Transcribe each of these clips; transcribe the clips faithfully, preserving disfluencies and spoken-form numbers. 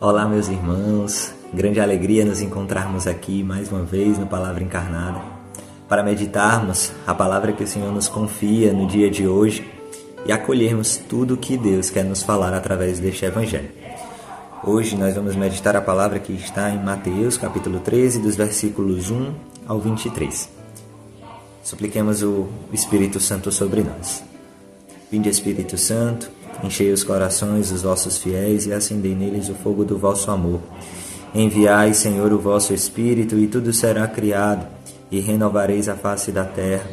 Olá, meus irmãos, grande alegria nos encontrarmos aqui mais uma vez no Palavra Encarnada para meditarmos a palavra que o Senhor nos confia no dia de hoje e acolhermos tudo o que Deus quer nos falar através deste Evangelho. Hoje nós vamos meditar a palavra que está em Mateus, capítulo treze, dos versículos um ao vinte e três. Supliquemos o Espírito Santo sobre nós. Vinde, Espírito Santo, enchei os corações dos vossos fiéis e acendei neles o fogo do vosso amor. Enviai, Senhor, o vosso Espírito, e tudo será criado, e renovareis a face da terra.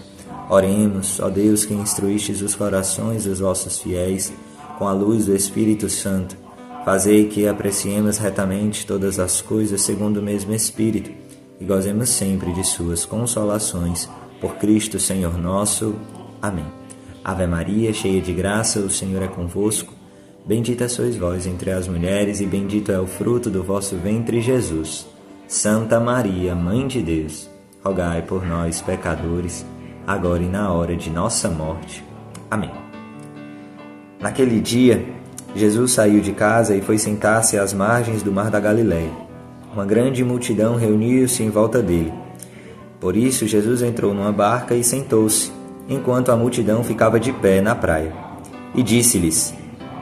Oremos, ó Deus, que instruístes os corações dos vossos fiéis com a luz do Espírito Santo. Fazei que apreciemos retamente todas as coisas segundo o mesmo Espírito, e gozemos sempre de suas consolações. Por Cristo, Senhor nosso. Amém. Ave Maria, cheia de graça, o Senhor é convosco. Bendita sois vós entre as mulheres, e bendito é o fruto do vosso ventre, Jesus. Santa Maria, Mãe de Deus, rogai por nós, pecadores, agora e na hora de nossa morte. Amém. Naquele dia, Jesus saiu de casa e foi sentar-se às margens do mar da Galileia. Uma grande multidão reuniu-se em volta dele. Por isso, Jesus entrou numa barca e sentou-se, enquanto a multidão ficava de pé na praia. E disse-lhes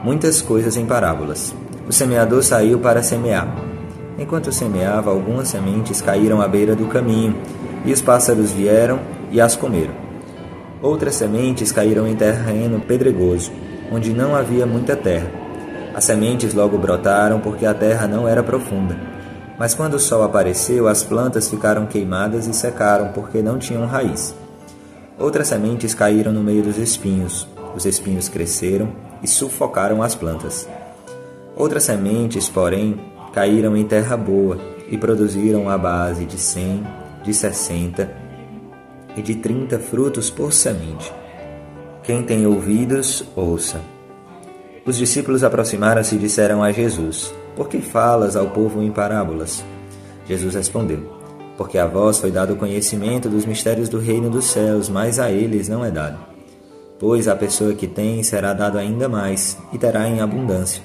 muitas coisas em parábolas. O semeador saiu para semear. Enquanto semeava, algumas sementes caíram à beira do caminho, e os pássaros vieram e as comeram. Outras sementes caíram em terreno pedregoso, onde não havia muita terra. As sementes logo brotaram, porque a terra não era profunda. Mas quando o sol apareceu, as plantas ficaram queimadas e secaram, porque não tinham raiz. Outras sementes caíram no meio dos espinhos. Os espinhos cresceram e sufocaram as plantas. Outras sementes, porém, caíram em terra boa e produziram à base de cem, de sessenta e de trinta frutos por semente. Quem tem ouvidos, ouça. Os discípulos aproximaram-se e disseram a Jesus: Por que falas ao povo em parábolas? Jesus respondeu: Porque a vós foi dado o conhecimento dos mistérios do reino dos céus, mas a eles não é dado. Pois a pessoa que tem será dado ainda mais, e terá em abundância.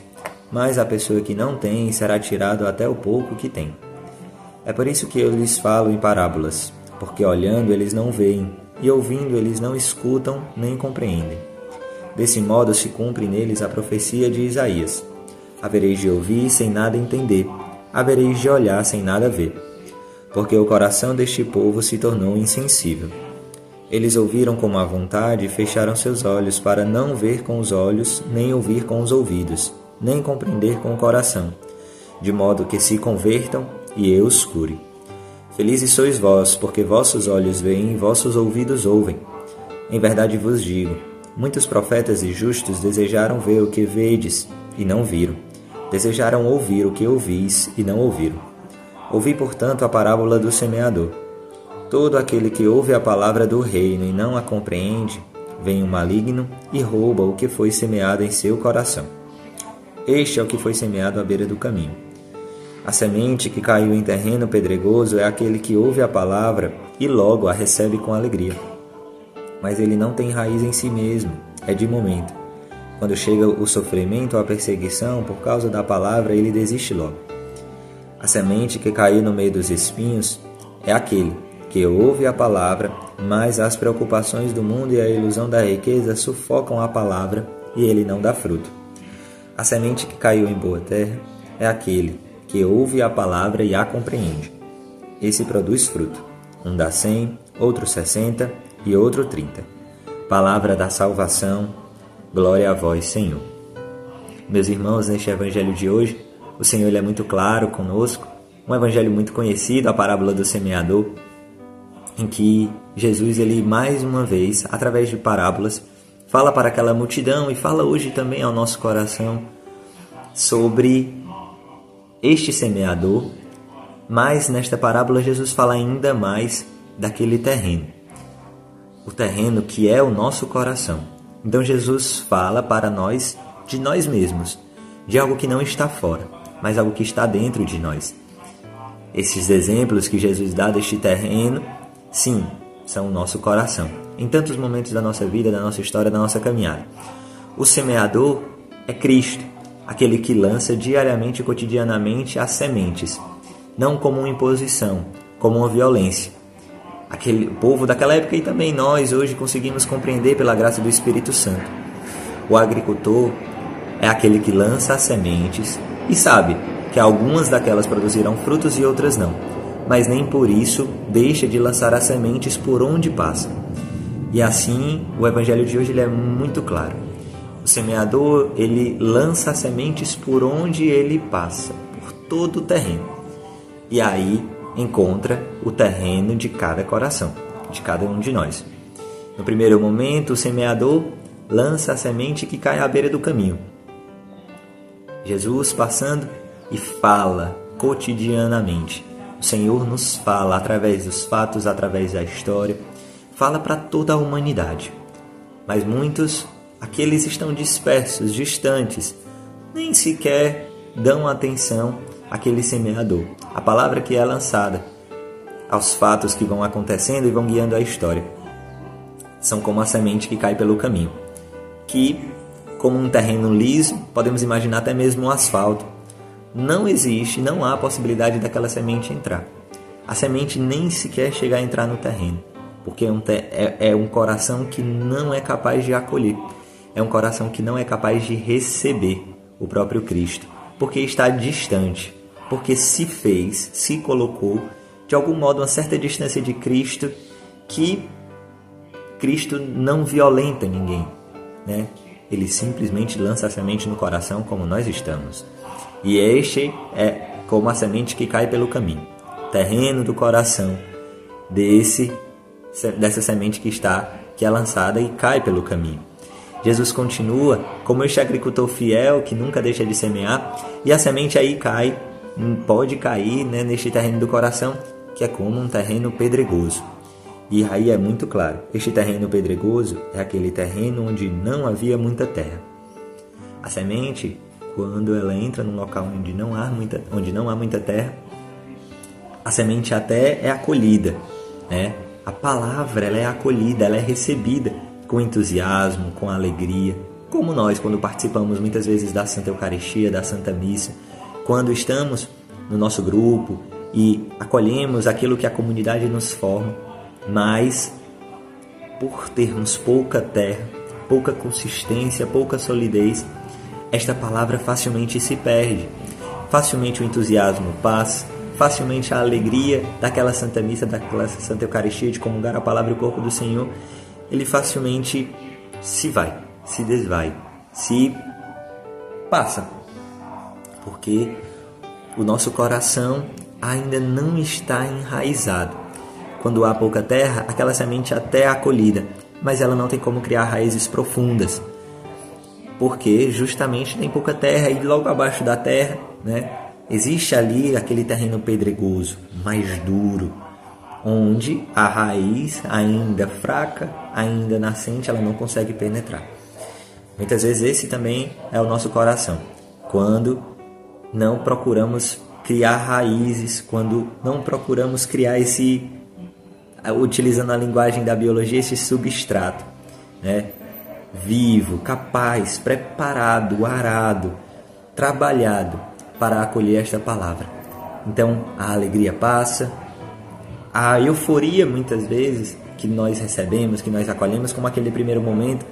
Mas a pessoa que não tem será tirado até o pouco que tem. É por isso que eu lhes falo em parábolas, porque olhando eles não veem, e ouvindo eles não escutam nem compreendem. Desse modo se cumpre neles a profecia de Isaías: Havereis de ouvir sem nada entender, havereis de olhar sem nada ver. Porque o coração deste povo se tornou insensível. Eles ouviram com má vontade e fecharam seus olhos para não ver com os olhos, nem ouvir com os ouvidos, nem compreender com o coração, de modo que se convertam e eu os cure. Felizes sois vós, porque vossos olhos veem e vossos ouvidos ouvem. Em verdade vos digo, muitos profetas e justos desejaram ver o que vedes e não viram. Desejaram ouvir o que ouvis e não ouviram. Ouvi, portanto, a parábola do semeador. Todo aquele que ouve a palavra do reino e não a compreende, vem o maligno e rouba o que foi semeado em seu coração. Este é o que foi semeado à beira do caminho. A semente que caiu em terreno pedregoso é aquele que ouve a palavra e logo a recebe com alegria. Mas ele não tem raiz em si mesmo, é de momento. Quando chega o sofrimento ou a perseguição por causa da palavra, ele desiste logo. A semente que caiu no meio dos espinhos é aquele que ouve a palavra, mas as preocupações do mundo e a ilusão da riqueza sufocam a palavra e ele não dá fruto. A semente que caiu em boa terra é aquele que ouve a palavra e a compreende. Esse produz fruto. Um dá cem, outro sessenta e outro trinta. Palavra da salvação. Glória a vós, Senhor. Meus irmãos, neste evangelho de hoje, o Senhor ele é muito claro conosco, um evangelho muito conhecido, a parábola do semeador, em que Jesus, ele mais uma vez, através de parábolas, fala para aquela multidão e fala hoje também ao nosso coração sobre este semeador, mas nesta parábola Jesus fala ainda mais daquele terreno, o terreno que é o nosso coração. Então Jesus fala para nós de nós mesmos, de algo que não está fora, mas algo que está dentro de nós. Esses exemplos que Jesus dá deste terreno, sim, são o nosso coração, em tantos momentos da nossa vida, da nossa história, da nossa caminhada. O semeador é Cristo, aquele que lança diariamente e cotidianamente as sementes, não como uma imposição, como uma violência. Aquele povo daquela época e também nós hoje conseguimos compreender pela graça do Espírito Santo. O agricultor é aquele que lança as sementes e sabe que algumas daquelas produzirão frutos e outras não, mas nem por isso deixa de lançar as sementes por onde passa. E assim, o Evangelho de hoje ele é muito claro. O semeador, ele lança as sementes por onde ele passa, por todo o terreno. E aí, encontra o terreno de cada coração, de cada um de nós. No primeiro momento, o semeador lança a semente que cai à beira do caminho. Jesus passando e fala cotidianamente. O Senhor nos fala através dos fatos, através da história, fala para toda a humanidade. Mas muitos, aqueles estão dispersos, distantes, nem sequer dão atenção àquele semeador, a palavra que é lançada, aos fatos que vão acontecendo e vão guiando a história. São como a semente que cai pelo caminho, que, como um terreno liso, podemos imaginar até mesmo um asfalto. Não existe, não há possibilidade daquela semente entrar. A semente nem sequer chegar a entrar no terreno. Porque é um, te- é, é um coração que não é capaz de acolher. É um coração que não é capaz de receber o próprio Cristo. Porque está distante. Porque se fez, se colocou, de algum modo, uma certa distância de Cristo, que Cristo não violenta ninguém, né? Ele simplesmente lança a semente no coração como nós estamos. E este é como a semente que cai pelo caminho. Terreno do coração desse dessa semente que está que é lançada e cai pelo caminho. Jesus continua como este agricultor fiel que nunca deixa de semear, e a semente aí cai, pode cair, né, neste terreno do coração, que é como um terreno pedregoso. E aí é muito claro, este terreno pedregoso é aquele terreno onde não havia muita terra. A semente, quando ela entra num local onde não há muita, onde não há muita terra, a semente até é acolhida, né? A palavra ela é acolhida, ela é recebida com entusiasmo, com alegria, como nós quando participamos muitas vezes da Santa Eucaristia, da Santa Missa, quando estamos no nosso grupo e acolhemos aquilo que a comunidade nos forma, mas por termos pouca terra, pouca consistência, pouca solidez, esta palavra facilmente se perde, facilmente o entusiasmo passa, facilmente a alegria daquela Santa Missa, daquela Santa Eucaristia, de comungar a palavra e o corpo do Senhor, ele facilmente se vai, se desvai, se passa. Porque o nosso coração ainda não está enraizado. Quando há pouca terra, aquela semente até é acolhida, mas ela não tem como criar raízes profundas. Porque justamente tem pouca terra e logo abaixo da terra, né? Existe ali aquele terreno pedregoso, mais duro, onde a raiz ainda fraca, ainda nascente, ela não consegue penetrar. Muitas vezes esse também é o nosso coração, quando não procuramos criar raízes, quando não procuramos criar esse, utilizando a linguagem da biologia, esse substrato, né? Vivo, capaz, preparado, arado, trabalhado, para acolher esta palavra. Então, a alegria passa, a euforia muitas vezes que nós recebemos, que nós acolhemos como aquele primeiro momento,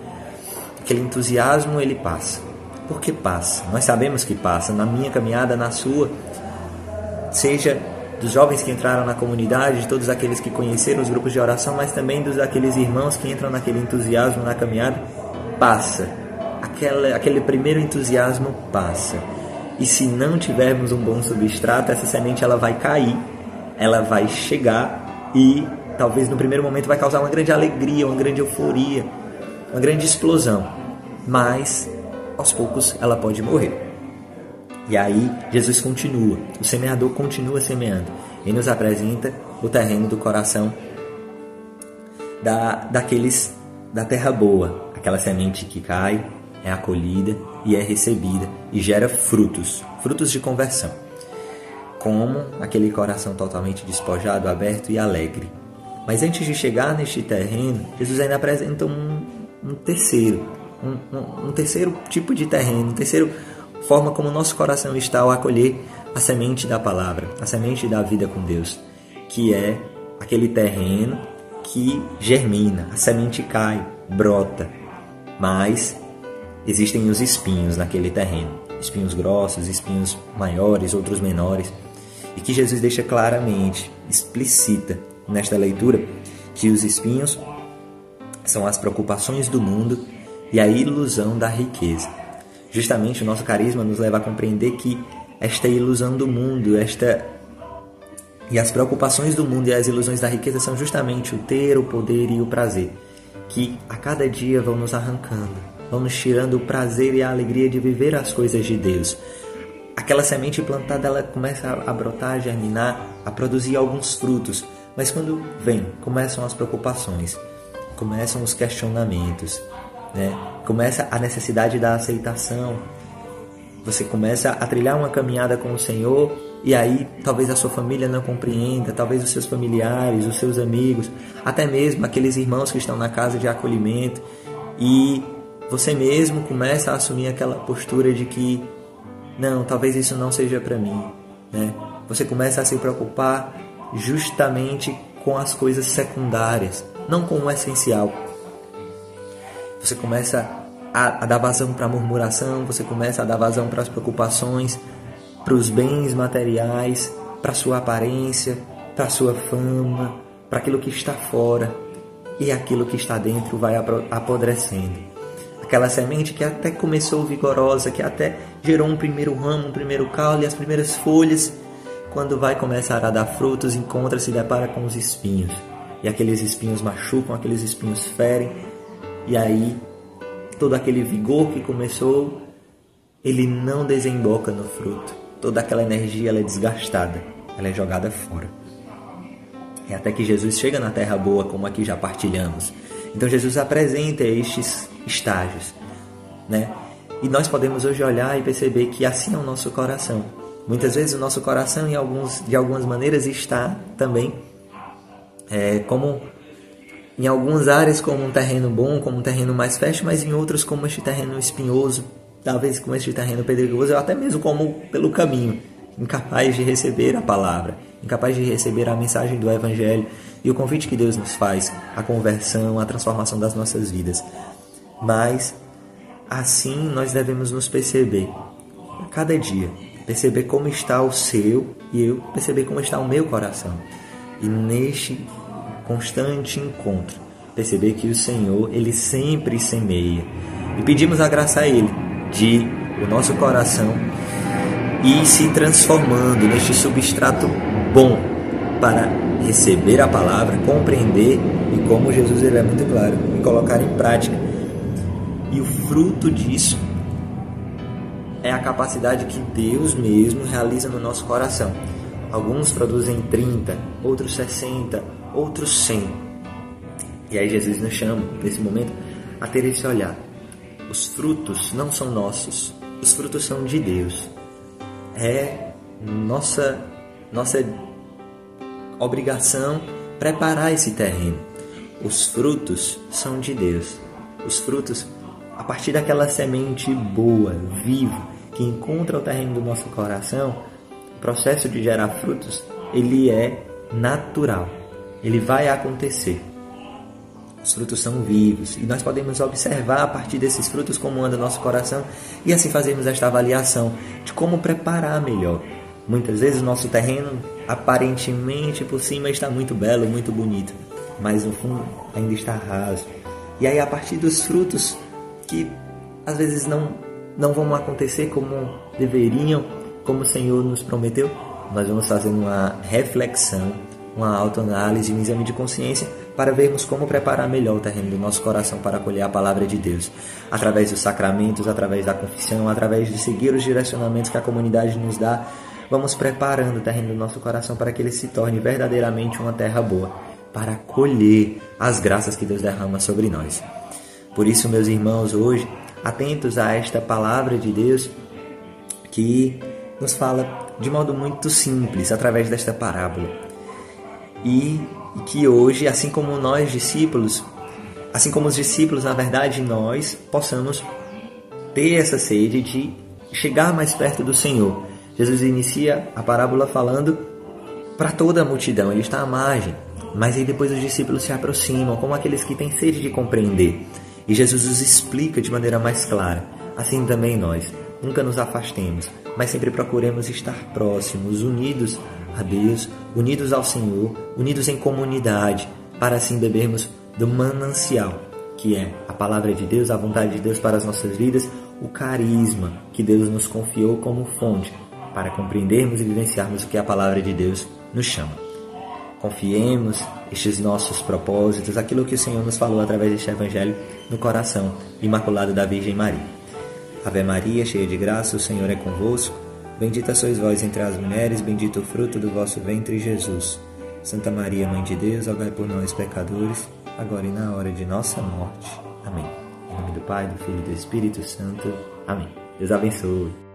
aquele entusiasmo, ele passa. Por que passa? Nós sabemos que passa, na minha caminhada, na sua, seja dos jovens que entraram na comunidade, de todos aqueles que conheceram os grupos de oração, mas também dos aqueles irmãos que entram naquele entusiasmo na caminhada, passa. Aquela, aquele primeiro entusiasmo passa. E se não tivermos um bom substrato, essa semente ela vai cair, ela vai chegar e talvez no primeiro momento vai causar uma grande alegria, uma grande euforia, uma grande explosão. Mas aos poucos ela pode morrer. E aí Jesus continua, o semeador continua semeando e nos apresenta o terreno do coração da, daqueles da terra boa, aquela semente que cai, é acolhida e é recebida e gera frutos, frutos de conversão, como aquele coração totalmente despojado, aberto e alegre. Mas antes de chegar neste terreno, Jesus ainda apresenta um, um terceiro, um, um, um terceiro tipo de terreno, um terceiro forma como nosso coração está ao acolher a semente da palavra, a semente da vida com Deus, que é aquele terreno que germina, a semente cai, brota, mas existem os espinhos naquele terreno, espinhos grossos, espinhos maiores, outros menores, e que Jesus deixa claramente, explicita nesta leitura, que os espinhos são as preocupações do mundo e a ilusão da riqueza. Justamente o nosso carisma nos leva a compreender que esta ilusão do mundo, esta e as preocupações do mundo e as ilusões da riqueza são justamente o ter, o poder e o prazer, que a cada dia vão nos arrancando, vão nos tirando o prazer e a alegria de viver as coisas de Deus. Aquela semente plantada, ela começa a brotar, a germinar, a produzir alguns frutos, mas quando vem, começam as preocupações, começam os questionamentos, né? Começa a necessidade da aceitação. Você começa a trilhar uma caminhada com o Senhor e aí talvez a sua família não compreenda, talvez os seus familiares, os seus amigos, até mesmo aqueles irmãos que estão na casa de acolhimento, e você mesmo começa a assumir aquela postura de que não, talvez isso não seja para mim, né? Você começa a se preocupar justamente com as coisas secundárias, não com o essencial. Você começa a, a dar vazão para a murmuração, você começa a dar vazão para as preocupações, para os bens materiais, para a sua aparência, para a sua fama, para aquilo que está fora, e aquilo que está dentro vai apodrecendo. Aquela semente que até começou vigorosa, que até gerou um primeiro ramo, um primeiro caule, as primeiras folhas, quando vai começar a dar frutos, encontra-se e depara com os espinhos. E aqueles espinhos machucam, aqueles espinhos ferem, e aí todo aquele vigor que começou, ele não desemboca no fruto. Toda aquela energia, ela é desgastada, ela é jogada fora. É até que Jesus chega na terra boa, como aqui já partilhamos. Então Jesus apresenta estes estágios, né? E nós podemos hoje olhar e perceber que assim é o nosso coração. Muitas vezes o nosso coração, em alguns, de algumas maneiras, está também é, como em algumas áreas como um terreno bom, como um terreno mais fértil, mas em outros como este terreno espinhoso, talvez como este terreno pedregoso, ou até mesmo como pelo caminho, incapaz de receber a palavra, incapaz de receber a mensagem do Evangelho e o convite que Deus nos faz, a conversão, a transformação das nossas vidas. Mas assim nós devemos nos perceber a cada dia, perceber como está o seu e eu, perceber como está o meu coração. E neste constante encontro, perceber que o Senhor, Ele sempre semeia. E pedimos a graça a Ele de o nosso coração e se transformando neste substrato bom para receber a palavra, compreender, e como Jesus, ele é muito claro, e colocar em prática. E o fruto disso é a capacidade que Deus mesmo realiza no nosso coração. Alguns produzem trinta, outros sessenta, outros cem. E aí Jesus nos chama, nesse momento, a ter esse olhar. Os frutos não são nossos, os frutos são de Deus. É nossa, nossa obrigação preparar esse terreno. Os frutos são de Deus. Os frutos, a partir daquela semente boa, viva, que encontra o terreno do nosso coração, o processo de gerar frutos, ele é natural. Ele vai acontecer. Os frutos são vivos e nós podemos observar a partir desses frutos como anda o nosso coração e assim fazemos esta avaliação de como preparar melhor. Muitas vezes o nosso terreno aparentemente por cima está muito belo, muito bonito, mas no fundo ainda está raso. E aí a partir dos frutos que às vezes não, não vão acontecer como deveriam, como o Senhor nos prometeu, nós vamos fazer uma reflexão, uma autoanálise, um exame de consciência para vermos como preparar melhor o terreno do nosso coração para acolher a palavra de Deus, através dos sacramentos, através da confissão, através de seguir os direcionamentos que a comunidade nos dá. Vamos preparando o terreno do nosso coração para que ele se torne verdadeiramente uma terra boa, para acolher as graças que Deus derrama sobre nós. Por isso, meus irmãos, hoje, atentos a esta palavra de Deus que nos fala de modo muito simples, através desta parábola. E que hoje, assim como nós discípulos, assim como os discípulos, na verdade, nós possamos ter essa sede de chegar mais perto do Senhor. Jesus inicia a parábola falando para toda a multidão, ele está à margem, mas aí depois os discípulos se aproximam, como aqueles que têm sede de compreender. E Jesus os explica de maneira mais clara. Assim também nós, nunca nos afastemos, mas sempre procuremos estar próximos, unidos a Deus, unidos ao Senhor, unidos em comunidade, para assim bebermos do manancial, que é a palavra de Deus, a vontade de Deus para as nossas vidas, o carisma que Deus nos confiou como fonte, para compreendermos e vivenciarmos o que a palavra de Deus nos chama. Confiemos estes nossos propósitos, aquilo que o Senhor nos falou através deste Evangelho, no coração imaculado da Virgem Maria. Ave Maria, cheia de graça, o Senhor é convosco. Bendita sois vós entre as mulheres, bendito o fruto do vosso ventre, Jesus. Santa Maria, Mãe de Deus, rogai por nós, pecadores, agora e na hora de nossa morte. Amém. Em nome do Pai, do Filho e do Espírito Santo. Amém. Deus abençoe.